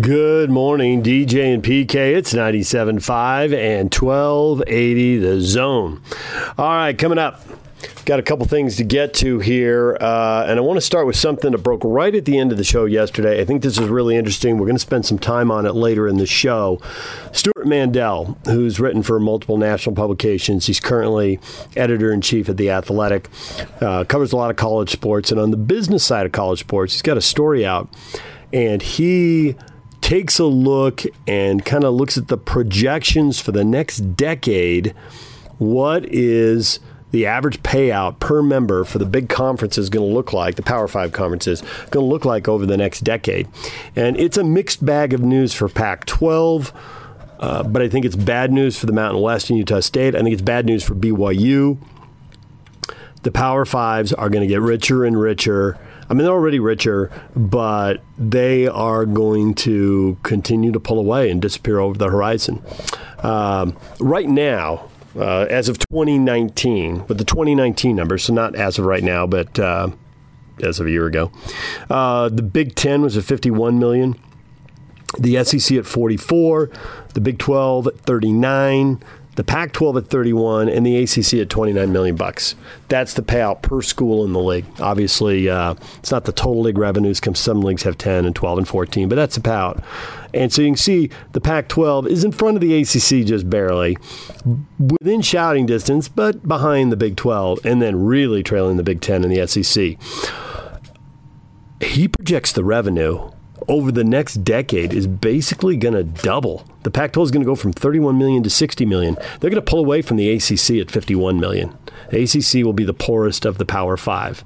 Good morning, DJ and PK. It's 97.5 and 1280 The Zone. All right, coming up, got a couple things to get to here, and I want to start with something that broke right at the end of the show yesterday. I think this is really interesting. We're going to spend some time on it later in the show. Stuart Mandel, who's written for multiple national publications, he's currently editor-in-chief of The Athletic, covers a lot of college sports, and on the business side of college sports, he's got a story out, and he takes a look and kind of looks at the projections for the next decade. What is the average payout per member for the big conferences going to look like, the Power Five conferences, going to look like over the next decade? And it's a mixed bag of news for Pac-12, but I think it's bad news for the Mountain West and Utah State. I think it's bad news for BYU. The Power Fives are going to get richer and richer. I mean, they're already richer, but they are going to continue to pull away and disappear over the horizon. Right now, as of 2019, with the 2019 numbers, so not as of right now, but as of a year ago, the Big Ten was at $51 million, the SEC at $44 million, the Big 12 at $39 million, the Pac-12 at $31 million, and the ACC at $29 million. That's the payout per school in the league. Obviously, it's not the total league revenues. Some leagues have 10 and 12 and 14, but that's the payout. And so you can see the Pac-12 is in front of the ACC just barely, within shouting distance, but behind the Big 12, and then really trailing the Big 10 and the SEC. He projects the revenue over the next decade is basically going to double. The Pac-12 is going to go from $31 million to $60 million. They're going to pull away from the ACC at $51 million. The ACC will be the poorest of the Power Five.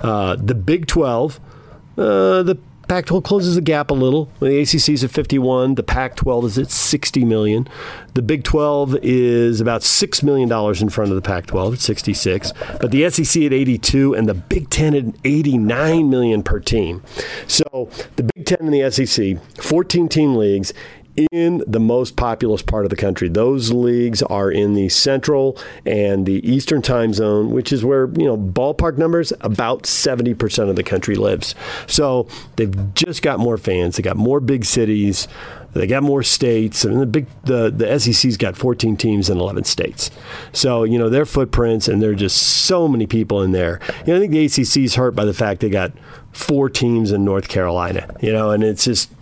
The Big 12, the Pac-12 closes the gap a little. The ACC is at $51 million. The Pac-12 is at $60 million. The Big 12 is about $6 million in front of the Pac-12 at $66 million. But the SEC at $82 million and the Big 10 at $89 million per team. So the Big 10 and the SEC, 14-team leagues in the most populous part of the country. Those leagues are in the central and the eastern time zone, which is where, you know, ballpark numbers, about 70% of the country lives. So they've just got more fans. They got more big cities. They got more states. I mean, the SEC's got 14 teams in 11 states. So, you know, their footprints, and there are just so many people in there. You know, I think the ACC's hurt by the fact they got 4 teams in North Carolina, you know, and it's just,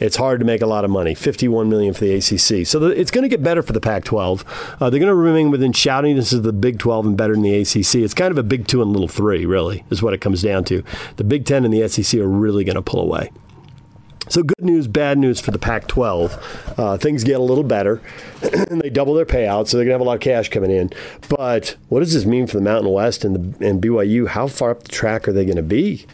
it's hard to make a lot of money. $51 million for the ACC. So it's going to get better for the Pac-12. They're going to remain within shouting distance of the Big 12 and better than the ACC. It's kind of a Big 2 and Little 3, really, is what it comes down to. The Big 10 and the SEC are really going to pull away. So good news, bad news for the Pac-12. Things get a little better, and they double their payout, so they're going to have a lot of cash coming in. But what does this mean for the Mountain West and BYU? How far up the track are they going to be?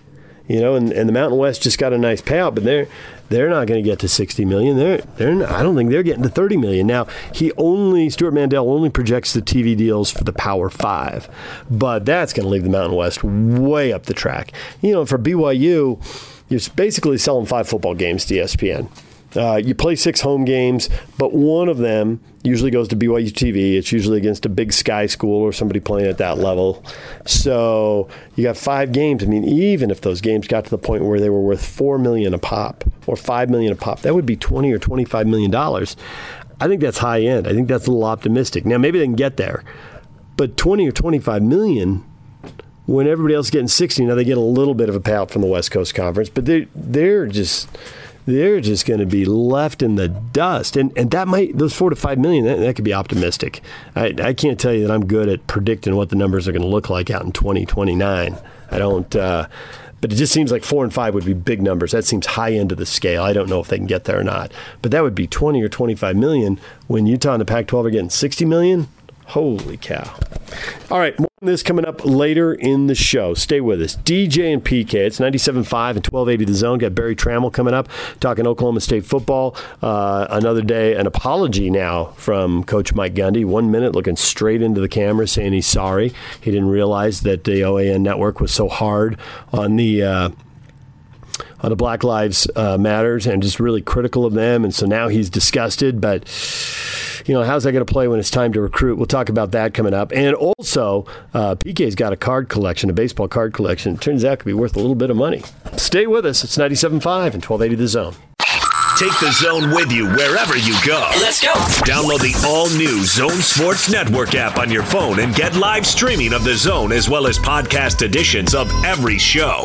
You know, and the Mountain West just got a nice payout, but they're not going to get to $60 million. They're not, I don't think they're getting to $30 million. Now, Stuart Mandel only projects the TV deals for the Power Five, but that's going to leave the Mountain West way up the track. You know, for BYU, you're basically selling 5 football games to ESPN. You play 6 home games, but one of them usually goes to BYU TV. It's usually against a Big Sky school or somebody playing at that level. So you got 5 games. I mean, even if those games got to the point where they were worth $4 million a pop or $5 million a pop, that would be $20 or $25 million. I think that's high end. I think that's a little optimistic. Now, maybe they can get there, but $20 or $25 million when everybody else is getting $60. Now, they get a little bit of a payout from the West Coast Conference, but they're just going to be left in the dust. And that might, those $4 to $5 million, that could be optimistic. I can't tell you that I'm good at predicting what the numbers are going to look like out in 2029. I don't, but it just seems like 4 and 5 would be big numbers. That seems high end of the scale. I don't know if they can get there or not, but that would be $20 or $25 million when Utah and the Pac-12 are getting $60 million. Holy cow. All right. This coming up later in the show. Stay with us. DJ and PK. It's 97.5 and 1280 The Zone. Got Barry Trammell coming up, talking Oklahoma State football. Another day, an apology now from Coach Mike Gundy. 1 minute looking straight into the camera saying he's sorry. He didn't realize that the OAN network was so hard on the Black Lives Matters and just really critical of them. And so now he's disgusted, but you know, how's that going to play when it's time to recruit? We'll talk about that coming up. And also, PK's got a card collection, a baseball card collection. It turns out it could be worth a little bit of money. Stay with us. It's 97.5 and 1280 The Zone. Take the Zone with you wherever you go. Let's go. Download the all-new Zone Sports Network app on your phone and get live streaming of The Zone as well as podcast editions of every show.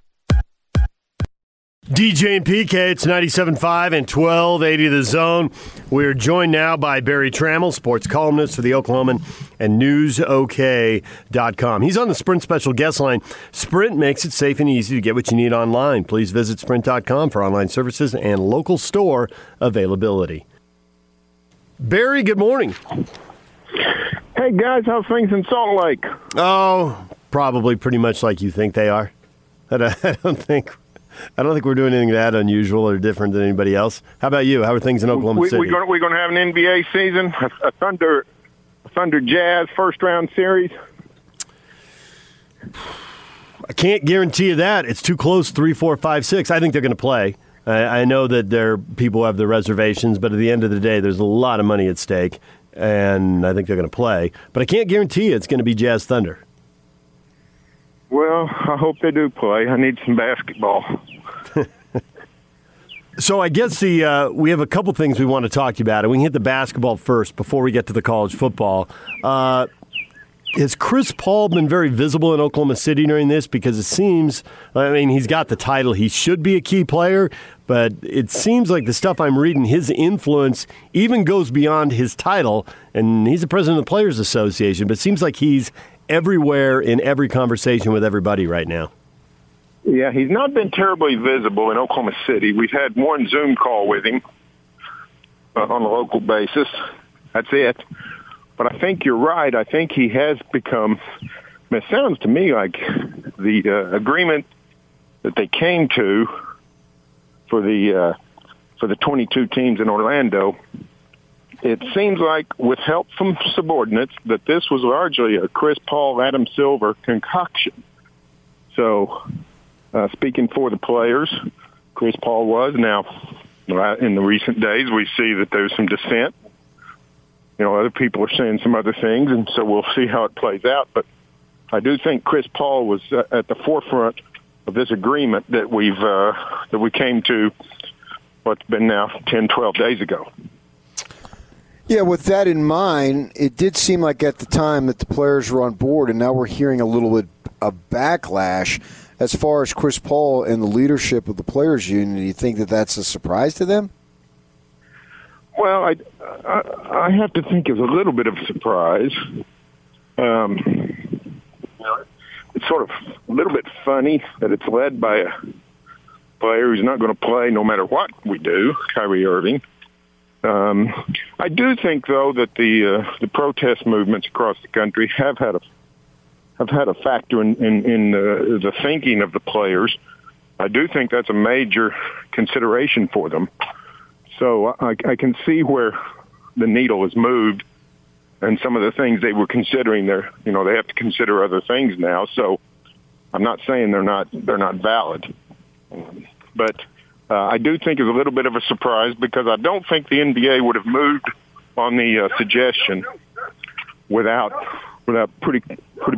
DJ and PK, it's 97.5 and 1280 The Zone. We're joined now by Barry Trammell, sports columnist for The Oklahoman and NewsOK.com. He's on the Sprint special guest line. Sprint makes it safe and easy to get what you need online. Please visit Sprint.com for online services and local store availability. Barry, good morning. Hey, guys, how's things in Salt Lake? Oh, probably pretty much like you think they are. I don't think we're doing anything that unusual or different than anybody else. How about you? How are things in Oklahoma City? We're going to have an NBA season, a Thunder Jazz first-round series. I can't guarantee you that. It's too close, 3, 4, 5, 6. I think they're going to play. I know that people have their reservations, but at the end of the day, there's a lot of money at stake, and I think they're going to play. But I can't guarantee you it's going to be Jazz Thunder. Well, I hope they do play. I need some basketball. So I guess we have a couple things we want to talk to you about, and we can hit the basketball first before we get to the college football. Has Chris Paul been very visible in Oklahoma City during this? Because it seems, he's got the title. He should be a key player, but it seems like the stuff I'm reading, his influence even goes beyond his title, and he's the president of the Players Association, but it seems like he's everywhere in every conversation with everybody right now. Yeah, he's not been terribly visible in Oklahoma City. We've had one Zoom call with him on a local basis. That's it. But I think you're right. I think he has become, it sounds to me like the agreement that they came to for the 22 teams in Orlando, it seems like, with help from subordinates, that this was largely a Chris Paul, Adam Silver concoction. So, speaking for the players, Chris Paul was. Now, in the recent days, we see that there's some dissent. Other people are saying some other things, and so we'll see how it plays out. But I do think Chris Paul was at the forefront of this agreement that we came to what's been now 10, 12 days ago. Yeah, with that in mind, it did seem like at the time that the players were on board, and now we're hearing a little bit of backlash as far as Chris Paul and the leadership of the players' union. Do you think that that's a surprise to them? Well, I have to think it's a little bit of a surprise. It's sort of a little bit funny that it's led by a player who's not going to play no matter what we do, Kyrie Irving. I do think, though, that the protest movements across the country have had a factor in the thinking of the players. I do think that's a major consideration for them. So I can see where the needle has moved, and some of the things they were considering, they have to consider other things now. So I'm not saying they're not valid, but. I do think it's a little bit of a surprise because I don't think the NBA would have moved on the suggestion without pretty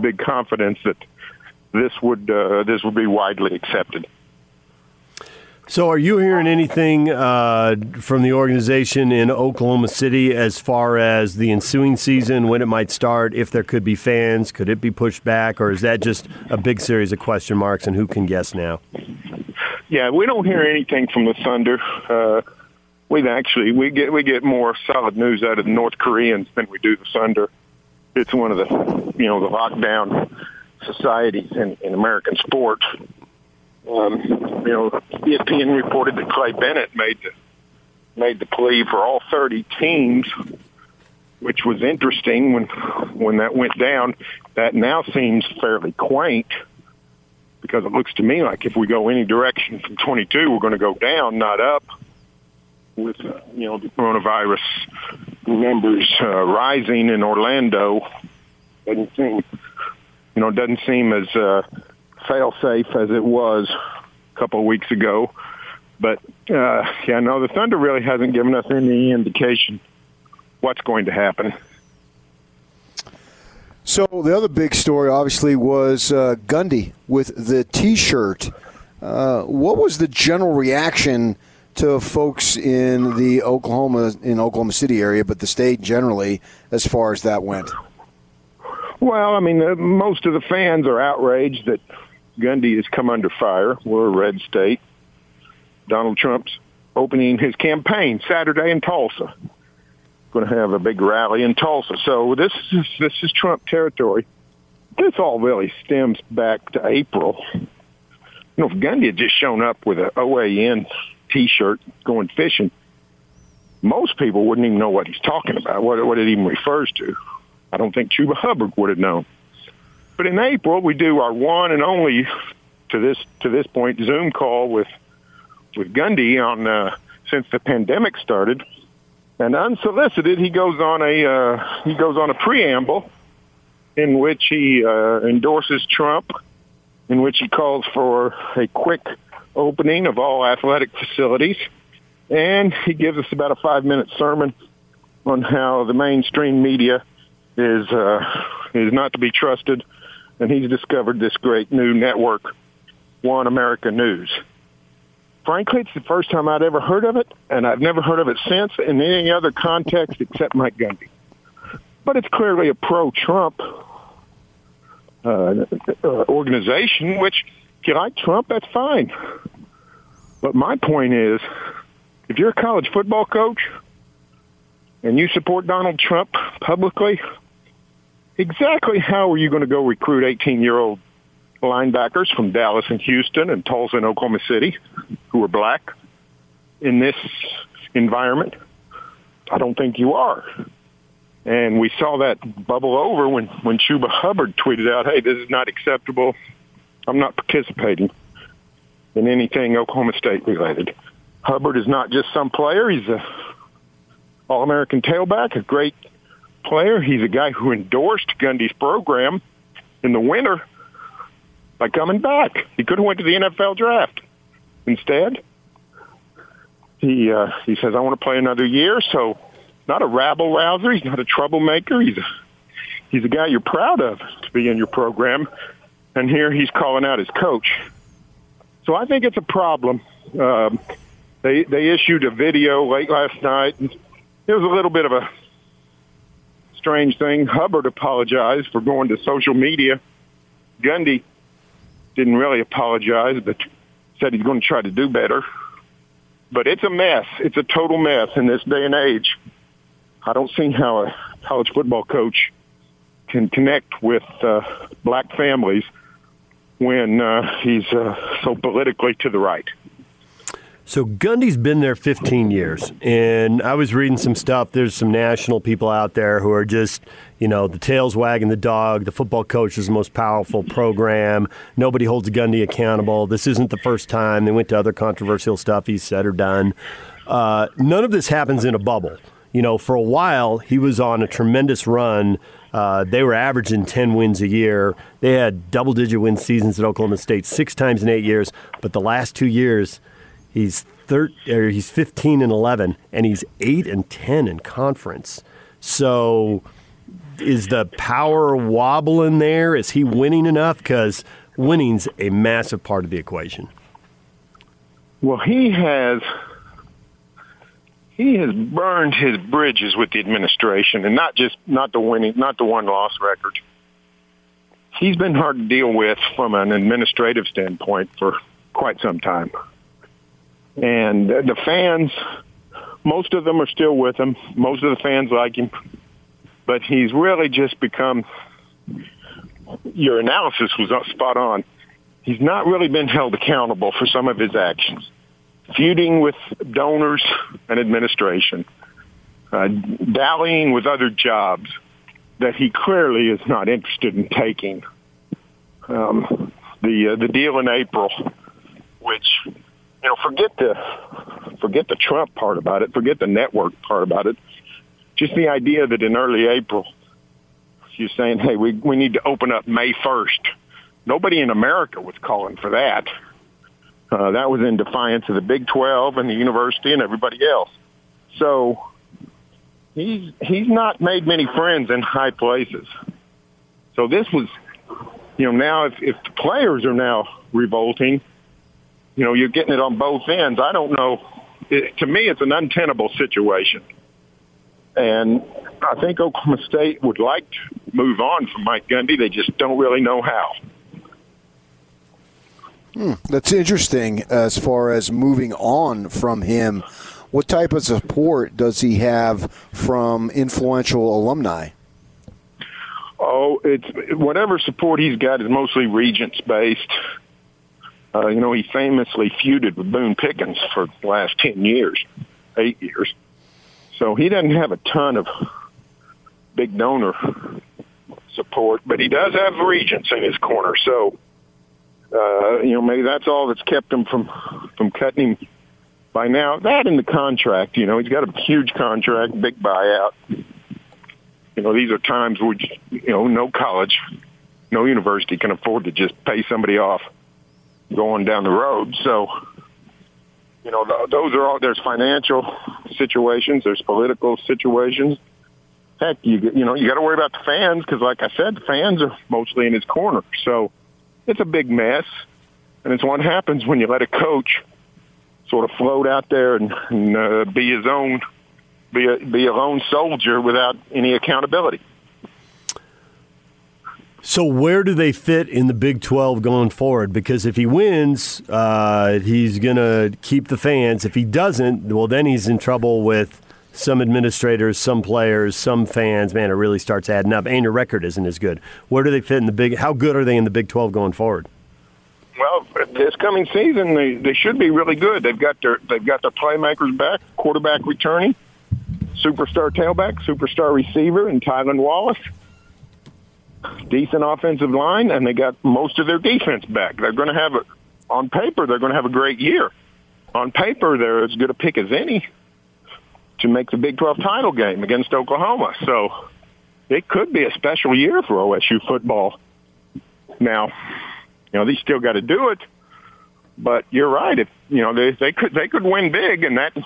big confidence that this would be widely accepted. So, are you hearing anything from the organization in Oklahoma City as far as the ensuing season, when it might start, if there could be fans, could it be pushed back, or is that just a big series of question marks and who can guess now? Yeah, we don't hear anything from the Thunder. We get more solid news out of the North Koreans than we do the Thunder. It's one of the lockdown societies in American sports. ESPN reported that Clay Bennett made the plea for all 30 teams, which was interesting when that went down. That now seems fairly quaint, because it looks to me like if we go any direction from 22, we're going to go down, not up, with the coronavirus numbers rising in Orlando. Doesn't seem as fail-safe as it was a couple of weeks ago. But, yeah, no, the Thunder really hasn't given us any indication what's going to happen. So the other big story, obviously, was Gundy with the T-shirt. What was the general reaction to folks in the Oklahoma City area, but the state generally, as far as that went? Well, I mean, most of the fans are outraged that Gundy has come under fire. We're a red state. Donald Trump's opening his campaign Saturday in Tulsa. Going to have a big rally in Tulsa. So this is Trump territory. This all really stems back to April. You know, if Gundy had just shown up with an OAN T-shirt going fishing, most people wouldn't even know what he's talking about, what it even refers to. I don't think Chuba Hubbard would have known. But in April, we do our one and only, to this point, Zoom call with Gundy on since the pandemic started, and unsolicited, he goes on a preamble in which he endorses Trump, in which he calls for a quick opening of all athletic facilities, and he gives us about a 5-minute sermon on how the mainstream media is not to be trusted, and he's discovered this great new network, One America News. Frankly, it's the first time I'd ever heard of it, and I've never heard of it since in any other context except Mike Gundy. But it's clearly a pro-Trump organization, which, if you like Trump, that's fine. But my point is, if you're a college football coach and you support Donald Trump publicly, exactly how are you going to go recruit 18-year-old linebackers from Dallas and Houston and Tulsa and Oklahoma City who are black in this environment? I don't think you are. And we saw that bubble over when Chuba Hubbard tweeted out, hey, this is not acceptable. I'm not participating in anything Oklahoma State related. Hubbard is not just some player. He's a All-American tailback, a great player. He's a guy who endorsed Gundy's program in the winter by coming back. He could have went to the NFL draft. Instead, he says, I want to play another year. So not a rabble-rouser. He's not a troublemaker. He's a guy you're proud of to be in your program. And here he's calling out his coach. So I think it's a problem. They issued a video late last night. It was a little bit of a strange thing. Hubbard apologized for going to social media. Gundy didn't really apologize, but said he's going to try to do better. But it's a mess. It's a total mess in this day and age. I don't see how a college football coach can connect with black families when he's so politically to the right. So Gundy's been there 15 years, and I was reading some stuff. There's some national people out there who are just, you know, the tail's wagging the dog. The football coach is the most powerful program. Nobody holds Gundy accountable. This isn't the first time. They went to other controversial stuff he's said or done. None of this happens in a bubble. You know, for a while, he was on a tremendous run. They were averaging 10 wins a year. They had double-digit win seasons at Oklahoma State 6 times in 8 years, but the last 2 years, he's 15-11, and he's 8-10 in conference. So is the power wobbling there? Is he winning enough? Because winning's a massive part of the equation. Well, he has burned his bridges with the administration, and not the one-loss record. He's been hard to deal with from an administrative standpoint for quite some time. And the fans, most of them are still with him. Most of the fans like him. But he's really just become, your analysis was spot on. He's not really been held accountable for some of his actions. Feuding with donors and administration. Dallying with other jobs that he clearly is not interested in taking. The deal in April, which... You know, forget the Trump part about it. Forget the network part about it. Just the idea that in early April, she's saying, hey, we need to open up May 1st Nobody in America was calling for that. That was in defiance of the Big 12 and the university and everybody else. So he's not made many friends in high places. So this was, you know, now if the players are now revolting, you know, you're getting it on both ends. I don't know. To me, it's an untenable situation. And I think Oklahoma State would like to move on from Mike Gundy. They just don't really know how. That's interesting as far as moving on from him. What type of support does he have from influential alumni? Oh, it's whatever support he's got is mostly Regents-based. You know, he famously feuded with Boone Pickens for the last 8 years. So he doesn't have a ton of big donor support, but he does have Regents in his corner. So, you know, maybe that's all that's kept him from cutting him by now. That in the contract, you know, he's got a huge contract, big buyout. You know, these are times where, you know, no college, no university can afford to just pay somebody off going down the road. So, you know, those are all, there's financial situations, there's political situations. Heck, you know, you got to worry about the fans because, like I said, the fans are mostly in his corner. So it's a big mess, and it's what happens when you let a coach sort of float out there and be his own, be a lone soldier without any accountability. So where do they fit in the Big 12 going forward? Because if he wins, he's going to keep the fans. If he doesn't, well, then he's in trouble with some administrators, some players, some fans. Man, it really starts adding up. And your record isn't as good. Where do they fit in the Big – how good are they in the Big 12 going forward? Well, this coming season, they should be really good. They've got their playmakers back, quarterback returning, superstar tailback, superstar receiver, and Tylan Wallace. Decent offensive line, and they got most of their defense back. They're going to have, on paper, they're going to have a great year. On paper, they're as good a pick as any to make the Big 12 title game against Oklahoma. So it could be a special year for OSU football. Now, you know, they still got to do it, but you're right. If, you know, they could win big, and that, you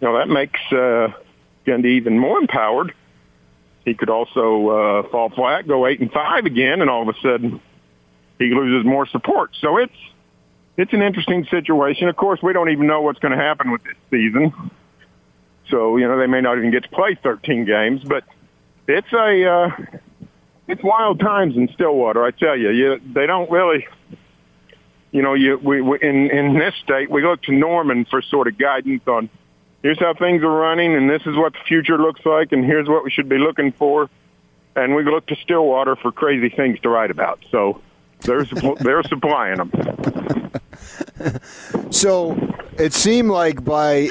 know, that makes Gundy even more empowered. He could also fall flat, go 8-5 again, and all of a sudden he loses more support. So it's an interesting situation. Of course, we don't even know what's going to happen with this season. So, you know, they may not even get to play 13 games. But it's wild times in Stillwater, I tell you. They don't really, you know, we in this state, we look to Norman for sort of guidance on, here's how things are running, and this is what the future looks like, and here's what we should be looking for. And we look to Stillwater for crazy things to write about. So they're supplying them. So it seemed like by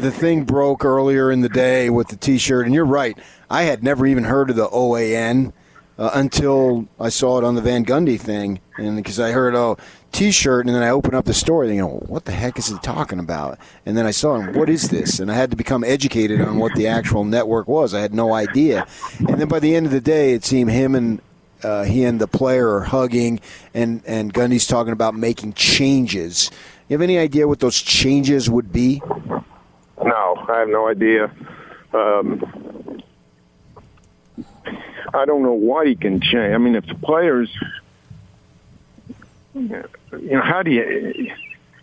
the thing broke earlier in the day with the T-shirt, and you're right. I had never even heard of the OAN until I saw it on the Van Gundy thing, and because I heard, oh, T-shirt, and then I opened up the story thinking, what the heck is he talking about? And then I saw him, what is this? And I had to become educated on what the actual network was. I had no idea. And then by the end of the day, it seemed he and the player are hugging, and Gundy's talking about making changes. You have any idea what those changes would be? No, I have no idea. I don't know what he can change. I mean, if the players, you know, how do you,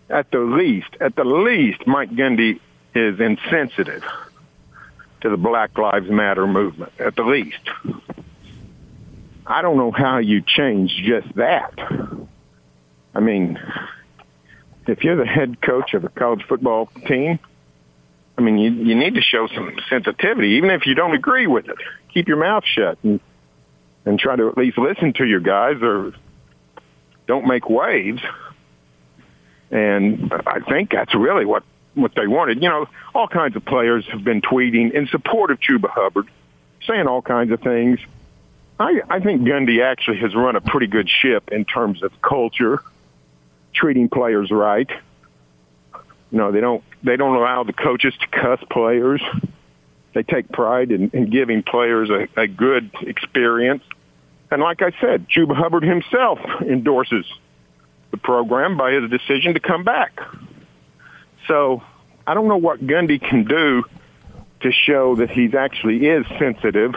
at the least, Mike Gundy is insensitive to the Black Lives Matter movement, at the least. I don't know how you change just that. I mean, if you're the head coach of a college football team, I mean, you need to show some sensitivity, even if you don't agree with it. Keep your mouth shut and try to at least listen to your guys or don't make waves. And I think that's really what they wanted. You know, all kinds of players have been tweeting in support of Chuba Hubbard, saying all kinds of things. I think Gundy actually has run a pretty good ship in terms of culture, treating players right. You know, they don't allow the coaches to cuss players. They take pride in giving players a good experience. And like I said, Chuba Hubbard himself endorses the program by his decision to come back. So I don't know what Gundy can do to show that he actually is sensitive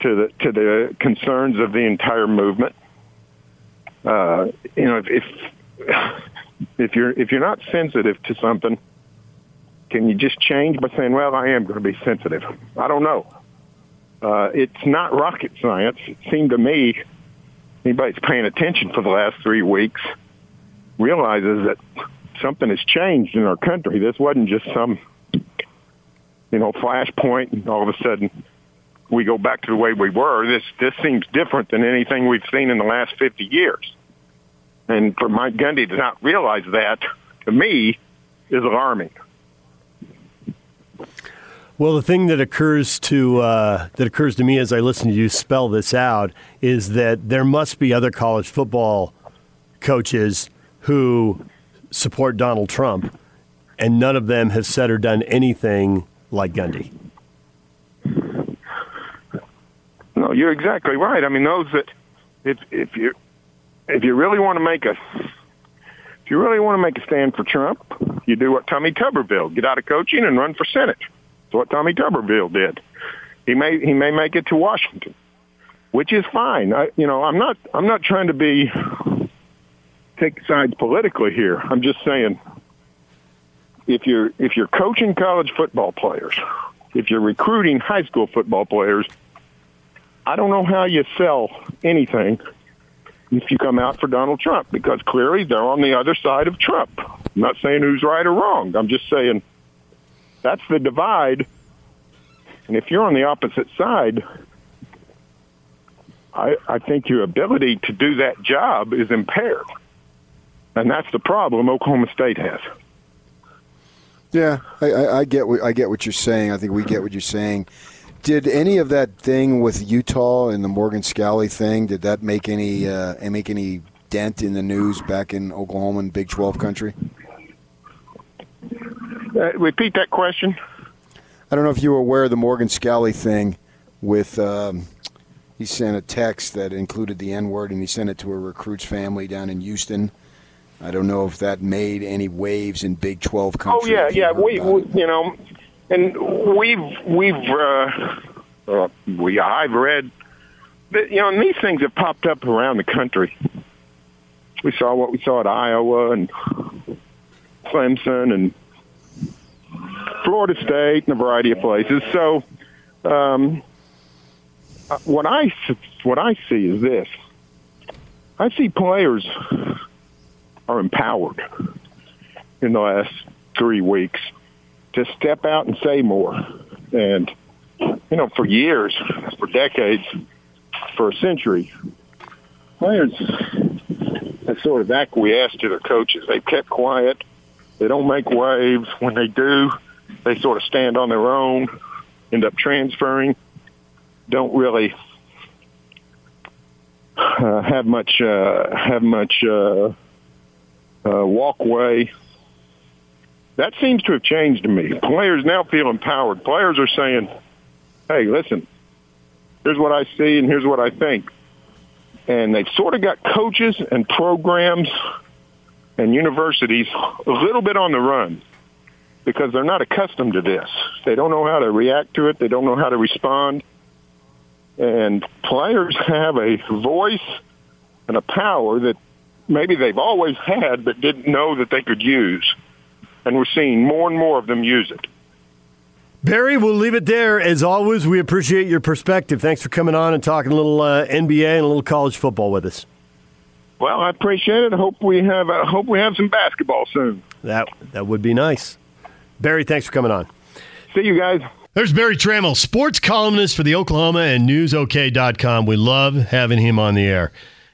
to the concerns of the entire movement. If you're not sensitive to something, can you just change by saying, well, I am going to be sensitive? I don't know. It's not rocket science. It seemed to me anybody's paying attention for the last 3 weeks realizes that something has changed in our country. This wasn't just some, flashpoint and all of a sudden we go back to the way we were. This seems different than anything we've seen in the last 50 years. And for Mike Gundy to not realize that, to me, is alarming. Well, the thing that occurs to me as I listen to you spell this out is that there must be other college football coaches who support Donald Trump, and none of them have said or done anything like Gundy. No, you're exactly right. I mean, those that if you really want to make a stand for Trump, you do what Tommy Tuberville, get out of coaching and run for Senate. That's what Tommy Tuberville did. He may make it to Washington, which is fine. I'm not trying to take sides politically here. I'm just saying, if you're coaching college football players, if you're recruiting high school football players, I don't know how you sell anything if you come out for Donald Trump, because clearly they're on the other side of Trump. I'm not saying who's right or wrong. I'm just saying, that's the divide, and if you're on the opposite side, I think your ability to do that job is impaired, and that's the problem Oklahoma State has. Yeah, I get what you're saying. I think we get what you're saying. Did any of that thing with Utah and the Morgan Scalley thing, did that make any dent in the news back in Oklahoma and Big 12 country? Repeat that question. I don't know if you were aware of the Morgan Scalley thing with he sent a text that included the N-word, and he sent it to a recruit's family down in Houston. I don't know if that made any waves in Big 12 country. Oh, yeah. I've read that, and these things have popped up around the country. We saw what we saw at Iowa and Clemson and Florida State and a variety of places. So, what I see is this: I see players are empowered in the last 3 weeks to step out and say more. And for years, for decades, for a century, players have sort of acquiesced to their coaches. They've kept quiet. They don't make waves. When they do, they sort of stand on their own, end up transferring, don't really have much walkway. That seems to have changed to me. Players now feel empowered. Players are saying, hey, listen, here's what I see and here's what I think. And they've sort of got coaches and programs and universities a little bit on the run because they're not accustomed to this. They don't know how to react to it. They don't know how to respond. And players have a voice and a power that maybe they've always had but didn't know that they could use. And we're seeing more and more of them use it. Barry, we'll leave it there. As always, we appreciate your perspective. Thanks for coming on and talking a little NBA and a little college football with us. Well, I appreciate it. Hope we have some basketball soon. That would be nice. Barry, thanks for coming on. See you guys. There's Barry Trammell, sports columnist for The Oklahoma and NewsOK.com. We love having him on the air.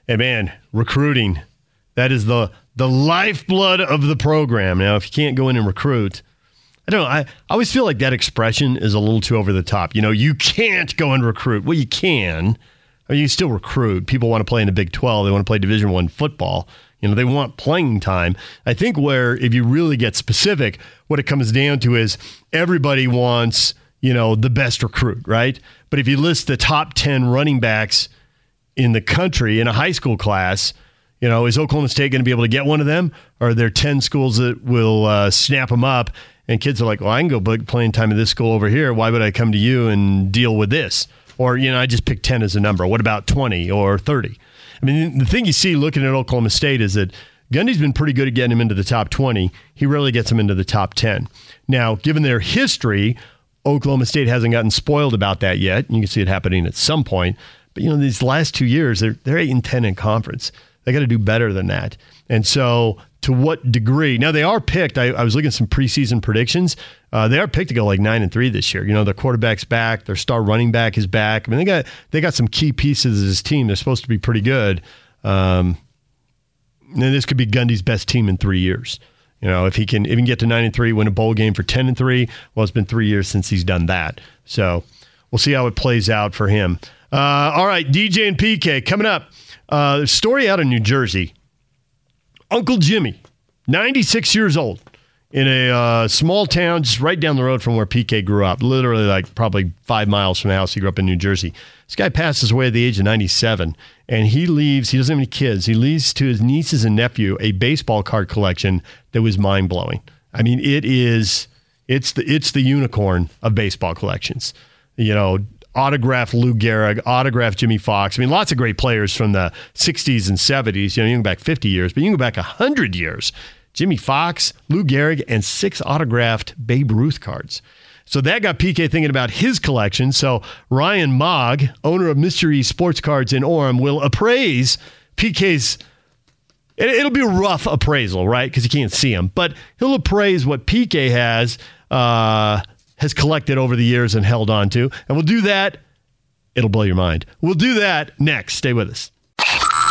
And man, recruiting, that is the lifeblood of the program. Now, if you can't go in and recruit, I don't know. I always feel like that expression is a little too over the top. You can't go and recruit. Well, you can. I mean, you still recruit. People want to play in the Big 12. They want to play Division I football. They want playing time. I think where, if you really get specific, what it comes down to is everybody wants, the best recruit, right? But if you list the top 10 running backs in the country in a high school class. You know, is Oklahoma State going to be able to get one of them? Or are there 10 schools that will snap them up? And kids are like, well, I can go book playing time at this school over here. Why would I come to you and deal with this? Or, you know, I just pick 10 as a number. What about 20 or 30? I mean, the thing you see looking at Oklahoma State is that Gundy's been pretty good at getting him into the top 20. He really gets him into the top 10. Now, given their history, Oklahoma State hasn't gotten spoiled about that yet. You can see it happening at some point. But, you know, these last 2 years, they're 8-10 in conference. They got to do better than that. And so to what degree? Now, they are picked. I was looking at some preseason predictions. They are picked to go like 9-3 this year. You know, their quarterback's back. Their star running back is back. I mean, they got some key pieces of this team. They're supposed to be pretty good. And this could be Gundy's best team in 3 years. You know, if he can even get to 9-3, win a bowl game for 10-3, well, it's been 3 years since he's done that. So we'll see how it plays out for him. All right, DJ and PK coming up. Story out of New Jersey. Uncle Jimmy, 96 years old, in a small town just right down the road from where PK grew up, literally like probably 5 miles from the house. He grew up in New Jersey. This guy passes away at the age of 97, and he leaves, he doesn't have any kids, he leaves to his nieces and nephew a baseball card collection that was mind-blowing. I mean, it's the unicorn of baseball collections. You know, autographed Lou Gehrig, autographed Jimmy Fox. I mean, lots of great players from the 60s and 70s. You know, you can go back 50 years, but you can go back 100 years. Jimmy Fox, Lou Gehrig, and 6 autographed Babe Ruth cards. So that got PK thinking about his collection. So Ryan Mogg, owner of Mystery Sports Cards in Orem, will appraise PK's... It'll be a rough appraisal, right? Because you can't see him. But he'll appraise what PK has collected over the years and held on to. And we'll do that. It'll blow your mind. We'll do that next. Stay with us.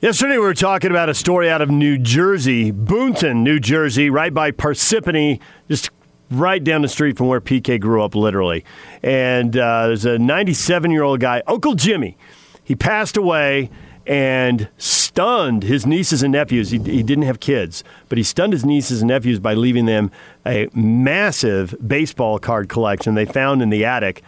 Yesterday, we were talking about a story out of New Jersey, Boonton, New Jersey, right by Parsippany, just right down the street from where PK grew up, literally. And there's a 97-year-old guy, Uncle Jimmy. He passed away and stunned his nieces and nephews. He didn't have kids, but he stunned his nieces and nephews by leaving them a massive baseball card collection they found in the attic.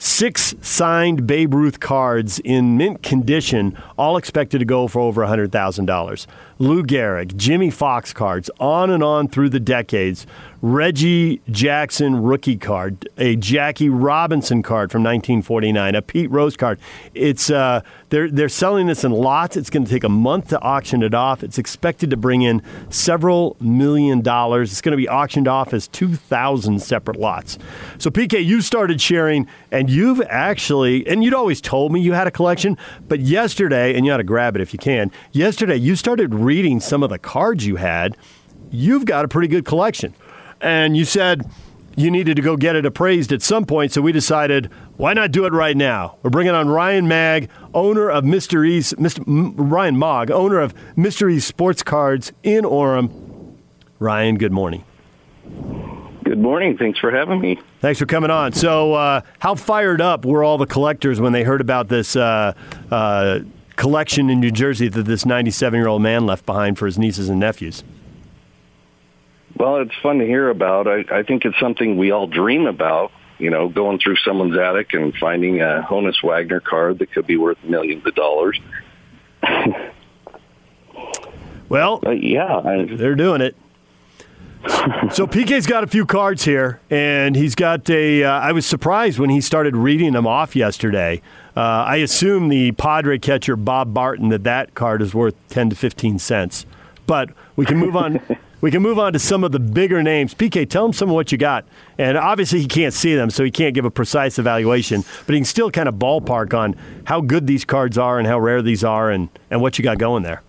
6 signed Babe Ruth cards in mint condition, all expected to go for over $100,000. Lou Gehrig, Jimmy Fox cards, on and on through the decades. Reggie Jackson rookie card, a Jackie Robinson card from 1949, a Pete Rose card. It's they're selling this in lots. It's going to take a month to auction it off. It's expected to bring in several million dollars. It's going to be auctioned off as 2,000 separate lots. So PK, you started sharing, and you've actually, and you'd always told me you had a collection, but yesterday, and you ought to grab it if you can. Yesterday, you started reading some of the cards you had. You've got a pretty good collection. And you said you needed to go get it appraised at some point, so we decided, why not do it right now? We're bringing on Ryan Mogg, owner of Mystery Sports Cards in Orem. Ryan, good morning. Good morning. Thanks for having me. Thanks for coming on. So how fired up were all the collectors when they heard about this collection in New Jersey that this 97-year-old man left behind for his nieces and nephews? Well, it's fun to hear about. I think it's something we all dream about, you know, going through someone's attic and finding a Honus Wagner card that could be worth millions of dollars. Well, but yeah, they're doing it. So PK's got a few cards here, and he's got a I was surprised when he started reading them off yesterday. I assume the Padre catcher Bob Barton, that card is worth 10 to 15 cents. But we can move on... We can move on to some of the bigger names. PK, tell him some of what you got. And obviously he can't see them, so he can't give a precise evaluation. But he can still kind of ballpark on how good these cards are and how rare these are and what you got going there.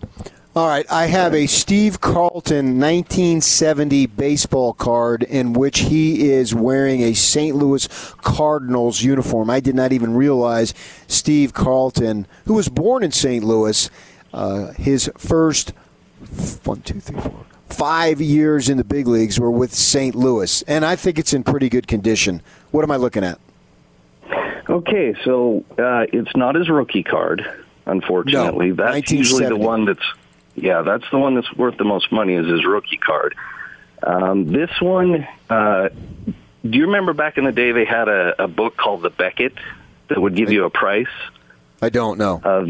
All right, I have a Steve Carlton 1970 baseball card in which he is wearing a St. Louis Cardinals uniform. I did not even realize Steve Carlton, who was born in St. Louis, his first 5 years in the big leagues were with St. Louis, and I think it's in pretty good condition. What am I looking at? Okay, so it's not his rookie card, unfortunately. No, that's usually the one that's, yeah, that's the one that's worth the most money is his rookie card. This one, do you remember back in the day they had a book called the Beckett that would give you a price? I don't know.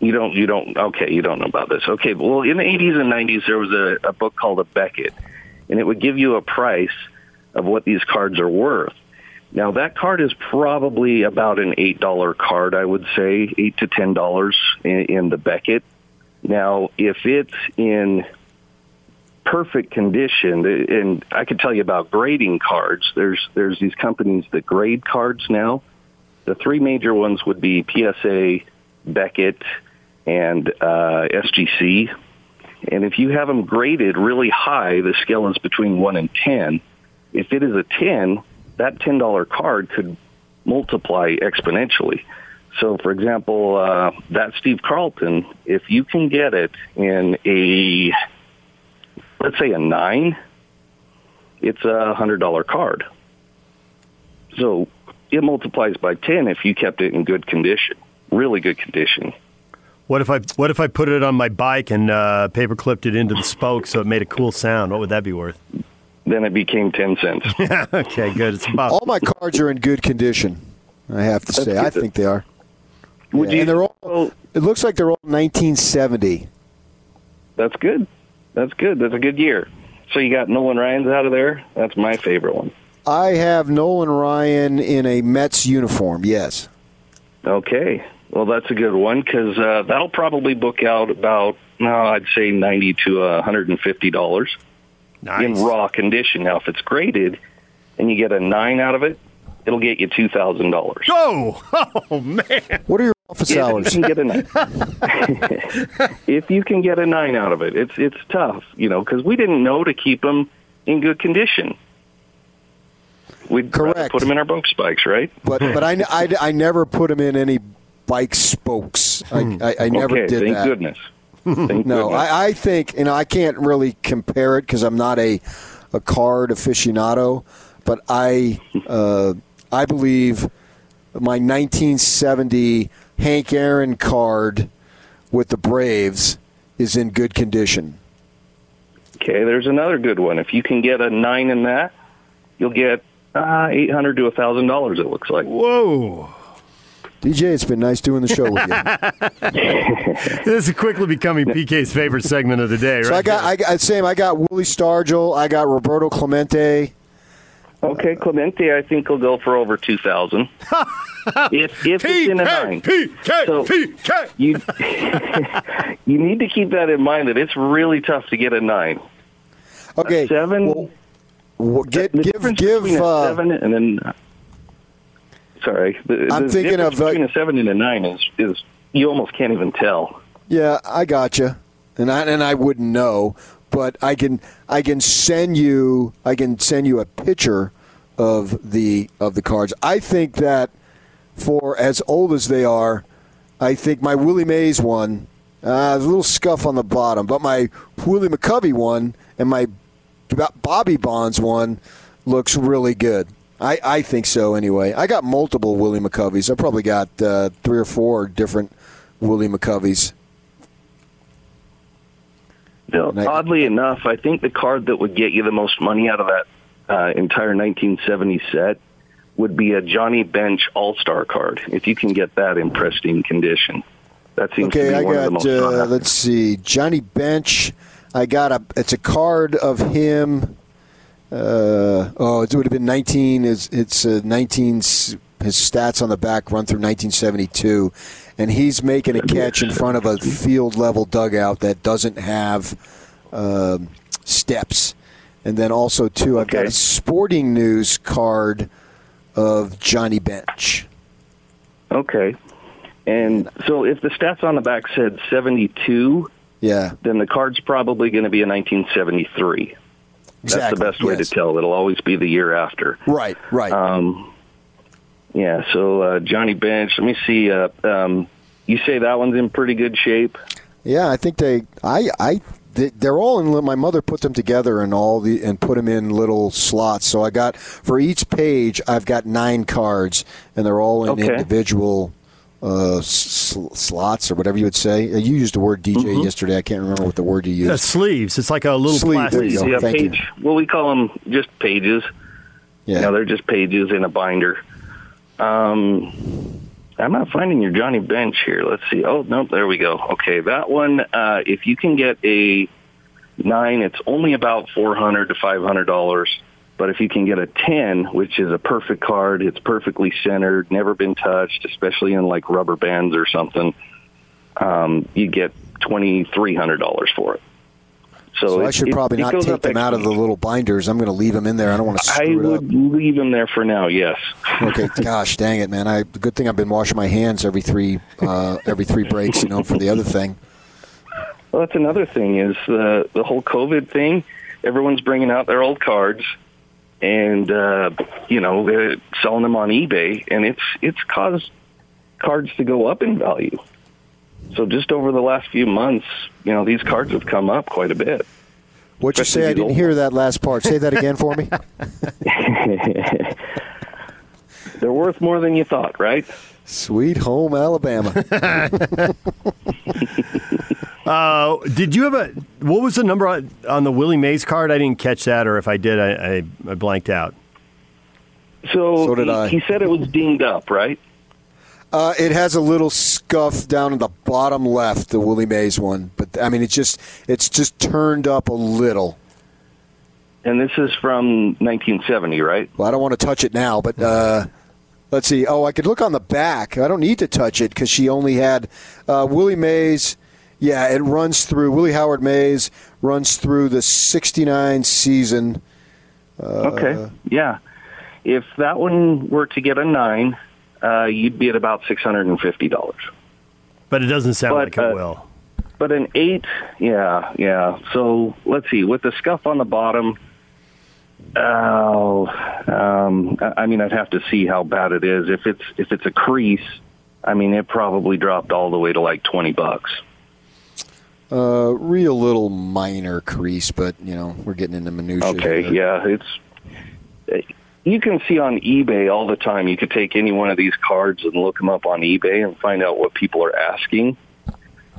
You don't know about this. Okay, well, in the 80s and 90s there was a book called the Beckett, and it would give you a price of what these cards are worth. Now, that card is probably about an $8 card, I would say, $8 to $10 in the Beckett. Now, if it's in perfect condition, and I could tell you about grading cards, there's these companies that grade cards now. The three major ones would be PSA, Beckett, and SGC. And if you have them graded really high, the scale is between 1 and 10. If it is a 10, that $10 card could multiply exponentially. So, for example, that Steve Carlton, if you can get it in a, let's say a 9, it's a $100 card. So it multiplies by 10 if you kept it in good condition, really good condition. What if I put it on my bike and paper clipped it into the spoke so it made a cool sound? What would that be worth? Then it became 10 cents. Okay, good. It's about all my cards are in good condition. I have to say, I think they are. Yeah, and they're all. It looks like they're all 1970. That's good. That's good. That's a good year. So you got Nolan Ryan's out of there. That's my favorite one. I have Nolan Ryan in a Mets uniform. Yes. Okay. Well, that's a good one because that'll probably book out about I'd say $90 to $150. Nice. In raw condition. Now, if it's graded and you get a 9 out of it, it'll get you $2,000. Oh, man. What are your office hours? If you can get a 9 out of it, it's tough, because we didn't know to keep them in good condition. We'd put them in our bike spikes, right? But I never put them in any bike spokes. I never did that. Okay, thank goodness. No, I think, I can't really compare it because I'm not a card aficionado, but I believe my 1970 Hank Aaron card with the Braves is in good condition. Okay, there's another good one. If you can get a 9 in that, you'll get $800 to $1,000, it looks like. Whoa. DJ, it's been nice doing the show with you. This is quickly becoming PK's favorite segment of the day, right? So I got Willie Stargell, I got Roberto Clemente. Okay, Clemente, I think will go for over 2,000. If it's in a 9. PK. You need to keep that in mind that it's really tough to get a 9. Okay, a 7. Well, give between a 7 and a 9. Sorry, I'm thinking of between a 7 and a 9 is you almost can't even tell. Yeah, I gotcha, and I wouldn't know, but I can send you a picture of the cards. I think that for as old as they are, I think my Willie Mays one, there's a little scuff on the bottom, but my Willie McCovey one and my Bobby Bonds one looks really good. I think so, anyway. I got multiple Willie McCoveys. I probably got 3 or 4 different Willie McCoveys. No, oddly enough, I think the card that would get you the most money out of that entire 1970 set would be a Johnny Bench All-Star card, if you can get that in pristine condition. That seems to be one of the most fun. Let's see, Johnny Bench. I got it's a card of him. It would have been 19. It's 19. His stats on the back run through 1972, and he's making a catch in front of a field level dugout that doesn't have steps. And then also too, I've got a Sporting News card of Johnny Bench. Okay, and so if the stats on the back said 72, yeah, then the card's probably going to be a 1973. Exactly. That's the best way to tell. It'll always be the year after. Right, right. Yeah, so Johnny Bench, let me see. You say that one's in pretty good shape? Yeah, I think they're all in. My mother put them together and put them in little slots. So I got, for each page, I've got 9 cards, and they're all in individual slots or whatever you would say. You used the word DJ yesterday. I can't remember what the word you used. Sleeves. It's like a little plastic. Yeah, page. You. Well, we call them just pages. Yeah, you know, they're just pages in a binder. I'm not finding your Johnny Bench here. Let's see. Oh, no, there we go. Okay, that one, if you can get a 9, it's only about $400 to $500. But if you can get a 10, which is a perfect card, it's perfectly centered, never been touched, especially in, like, rubber bands or something, you get $2,300 for it. So I should probably not take them out of the little binders. I'm going to leave them in there. I don't want to screw it up. I would leave them there for now, yes. Okay, gosh, dang it, man. Good thing I've been washing my hands every three breaks, you know, for the other thing. Well, that's another thing is the whole COVID thing. Everyone's bringing out their old cards and, you know, they're selling them on eBay, and it's caused cards to go up in value. So just over the last few months, you know, these cards have come up quite a bit. What'd you say? I didn't hear that last part. Say that again for me. They're worth more than you thought, right? Sweet home Alabama. Did you have what was the number on the Willie Mays card? I didn't catch that, or if I did, I blanked out. So did I. He said it was dinged up, right? It has a little scuff down in the bottom left, the Willie Mays one. But, I mean, it's just turned up a little. And this is from 1970, right? Well, I don't want to touch it now, but let's see. Oh, I could look on the back. I don't need to touch it because she only had Willie Mays. Yeah, it runs through. Willie Howard Mays runs through the 69 season. Okay, yeah. If that one were to get a 9... you'd be at about $650. But it doesn't sound like it will. But an 8, yeah. So let's see, with the scuff on the bottom, I mean, I'd have to see how bad it is. If it's a crease, I mean, it probably dropped all the way to like $20. Real little minor crease, but you know, we're getting into minutiae. Okay, yeah, you can see on eBay all the time. You could take any one of these cards and look them up on eBay and find out what people are asking.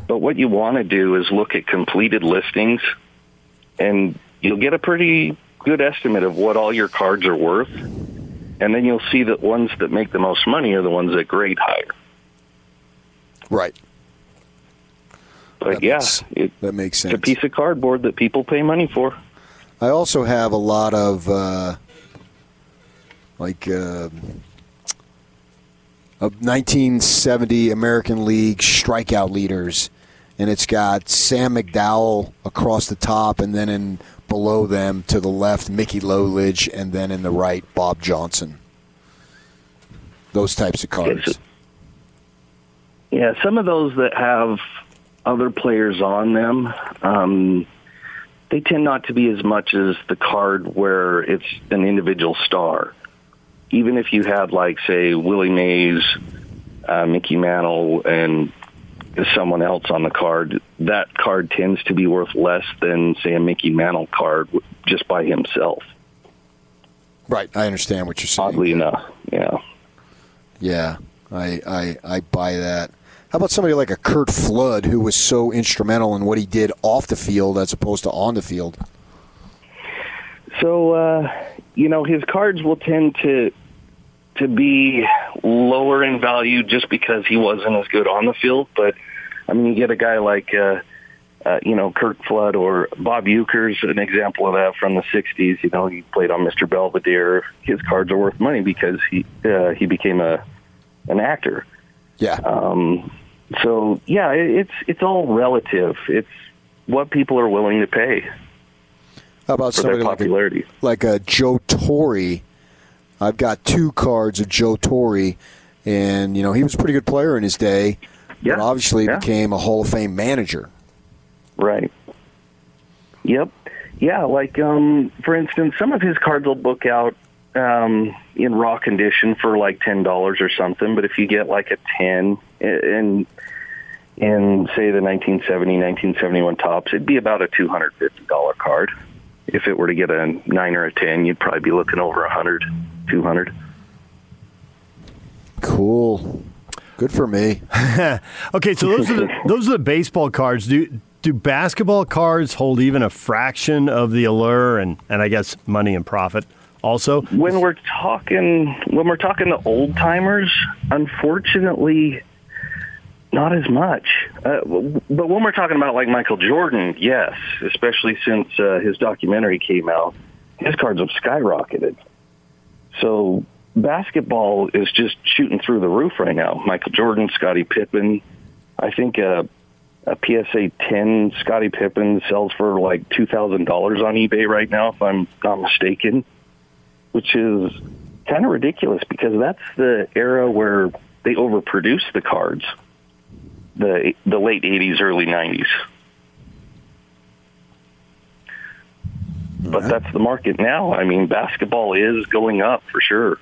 But what you want to do is look at completed listings, and you'll get a pretty good estimate of what all your cards are worth. And then you'll see that ones that make the most money are the ones that grade higher. Right. But that that makes sense. It's a piece of cardboard that people pay money for. I also have a lot of... a 1970 American League strikeout leaders, and it's got Sam McDowell across the top, and then in below them to the left, Mickey Lowledge, and then in the right, Bob Johnson. Those types of cards. Yeah, some of those that have other players on them, they tend not to be as much as the card where it's an individual star. Even if you had, like, say, Willie Mays, Mickey Mantle, and someone else on the card, that card tends to be worth less than, say, a Mickey Mantle card just by himself. Right. I understand what you're saying. Oddly enough, yeah. Yeah, I buy that. How about somebody like a Curt Flood, who was so instrumental in what he did off the field as opposed to on the field? So, you know, his cards will tend to be lower in value just because he wasn't as good on the field. But, I mean, you get a guy like, you know, Curt Flood or Bob Uecker's an example of that from the 60s. You know, he played on Mr. Belvedere. His cards are worth money because he became an actor. Yeah. So, yeah, it's all relative. It's what people are willing to pay. How about somebody like a Joe Torre? I've got 2 cards of Joe Torre, and, you know, he was a pretty good player in his day, but obviously became a Hall of Fame manager. Right. Yep. Yeah, like, for instance, some of his cards will book out in raw condition for like $10 or something, but if you get like a 10 in say the 1970, 1971 tops, it'd be about a $250 card. If it were to get a 9 or a 10, you'd probably be looking over $100, $200. Cool. Good for me. Okay, so those are the baseball cards. Do basketball cards hold even a fraction of the allure and I guess money and profit also? When we're talking to old timers, unfortunately, not as much. But when we're talking about like Michael Jordan, yes, especially since his documentary came out, his cards have skyrocketed. So basketball is just shooting through the roof right now. Michael Jordan, Scottie Pippen, I think a PSA 10 Scottie Pippen sells for like $2,000 on eBay right now, if I'm not mistaken, which is kind of ridiculous because that's the era where they overproduced the cards, the late 80s, early 90s. All right. But that's the market now. I mean, basketball is going up for sure.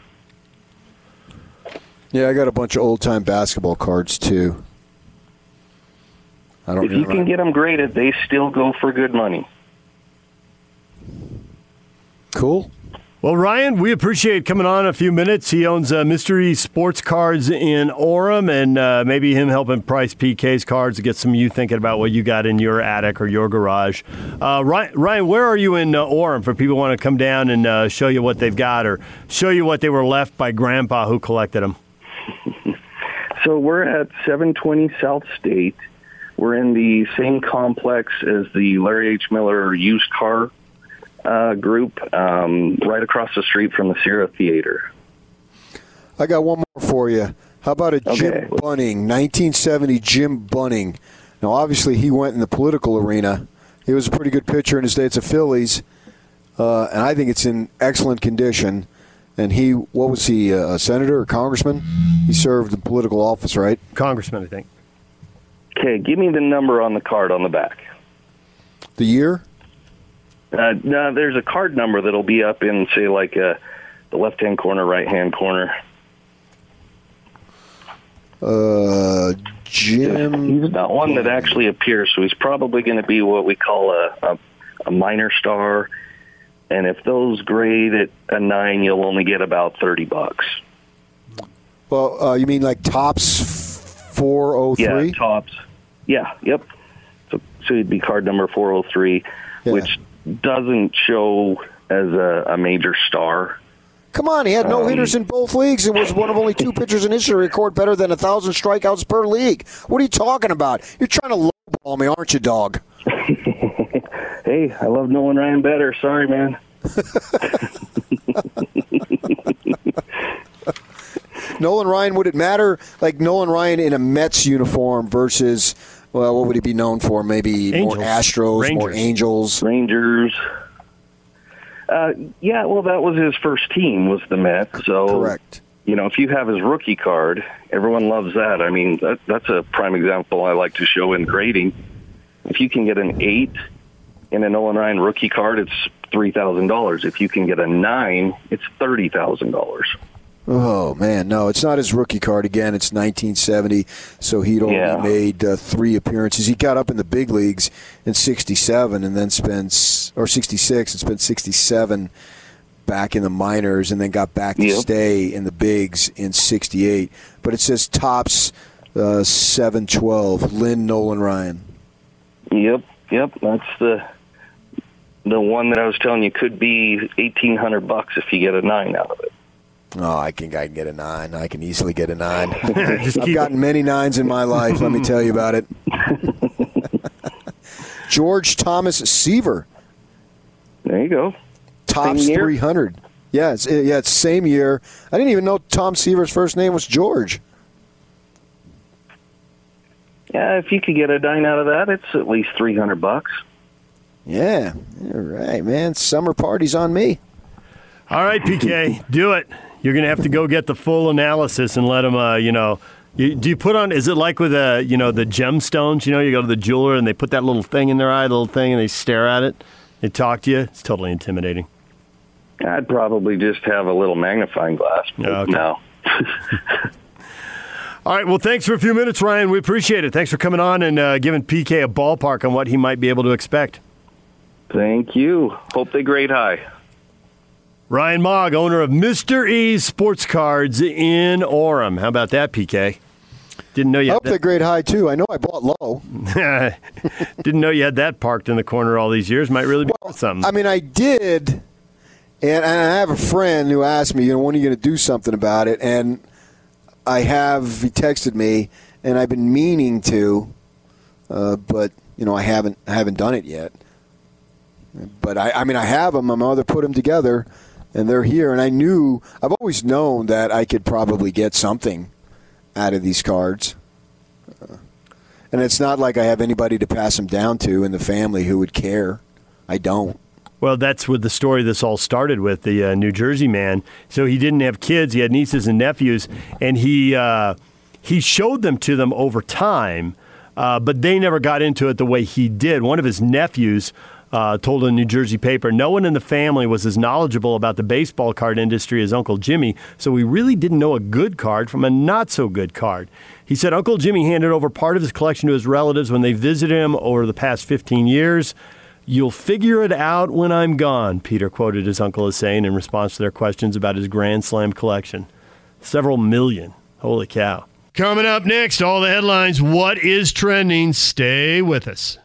Yeah, I got a bunch of old-time basketball cards, too. If you can get them graded, they still go for good money. Cool. Well, Ryan, we appreciate coming on a few minutes. He owns Mystery Sports Cards in Orem, and maybe him helping price PK's cards to get some of you thinking about what you got in your attic or your garage. Ryan, where are you in Orem for people who want to come down and show you what they've got or show you what they were left by Grandpa who collected them? So we're at 720 South State. We're in the same complex as the Larry H. Miller used car group, right across the street from the Sierra Theater. I got one more for you. How about Jim Bunning, 1970 Jim Bunning? Now, obviously, he went in the political arena. He was a pretty good pitcher in his day. It's a Phillies, and I think it's in excellent condition. And he, what was he, a senator or congressman? He served in political office, right? Congressman, I think. Okay, give me the number on the card on the back. The year? No, there's a card number that'll be up in, say, like the left-hand corner, right-hand corner. Jim. He's not one that actually appears, so he's probably going to be what we call a minor star. And if those grade at a 9, you'll only get about $30. Well, you mean like tops 403? Yeah, tops. Yeah, yep. So it'd be card number 403, yeah. Which doesn't show as a major star. Come on, he had no hitters in both leagues and was one of only two pitchers in history to record better than 1,000 strikeouts per league. What are you talking about? You're trying to lowball me, aren't you, dog? Hey, I love Nolan Ryan better. Sorry, man. Nolan Ryan, would it matter, like Nolan Ryan in a Mets uniform versus, well, what would he be known for? Maybe Angels. More Astros, Rangers. More Angels. Rangers. Yeah, well, that was his first team was the Mets. So, correct. You know, if you have his rookie card, everyone loves that. I mean, that's a prime example I like to show in grading. If you can get an 8 in a Nolan Ryan rookie card, it's $3,000. If you can get a 9, it's $30,000. Oh, man, no, it's not his rookie card. Again, it's 1970, so he'd only made 3 appearances. He got up in the big leagues in 67 and then 66 and spent 67 back in the minors and then got back to stay in the bigs in 68. But it says tops 712, Lynn Nolan Ryan. Yep, that's the one that I was telling you could be $1,800 if you get a 9 out of it. Oh, I can get a 9. I can easily get a 9. I've gotten many 9s in my life. Let me tell you about it. George Thomas Seaver. There you go. Tops 300. Yeah, it's same year. I didn't even know Tom Seaver's first name was George. Yeah, if you could get a 9 out of that, it's at least $300. Yeah. All right, man. Summer party's on me. All right, PK, do it. You're going to have to go get the full analysis and let them, Do you put on, is it like with the, you know, the gemstones? You know, you go to the jeweler and they put that little thing in their eye, the little thing, and they stare at it. They talk to you. It's totally intimidating. I'd probably just have a little magnifying glass. Okay. No. All right, well, thanks for a few minutes, Ryan. We appreciate it. Thanks for coming on and giving PK a ballpark on what he might be able to expect. Thank you. Hope they grade high. Ryan Mogg, owner of Mr. E's Sports Cards in Orem. How about that, PK? Didn't know you. I hope they grade high, too. I know I bought low. Didn't know you had that parked in the corner all these years. Might really be worth something. I mean, I did, and I have a friend who asked me, you know, when are you going to do something about it? And he texted me, and I've been meaning to, but, you know, I haven't done it yet. But, I mean, I have them. My mother put them together, and they're here. And I've always known that I could probably get something out of these cards. And it's not like I have anybody to pass them down to in the family who would care. I don't. Well, that's with the story this all started with, the New Jersey man. So he didn't have kids. He had nieces and nephews, and he showed them to them over time, but they never got into it the way he did. One of his nephews told a New Jersey paper, no one in the family was as knowledgeable about the baseball card industry as Uncle Jimmy, so we really didn't know a good card from a not-so-good card. He said Uncle Jimmy handed over part of his collection to his relatives when they visited him over the past 15 years. You'll figure it out when I'm gone, Peter quoted his uncle as saying in response to their questions about his Grand Slam collection. Several million. Holy cow. Coming up next, all the headlines. What is trending? Stay with us.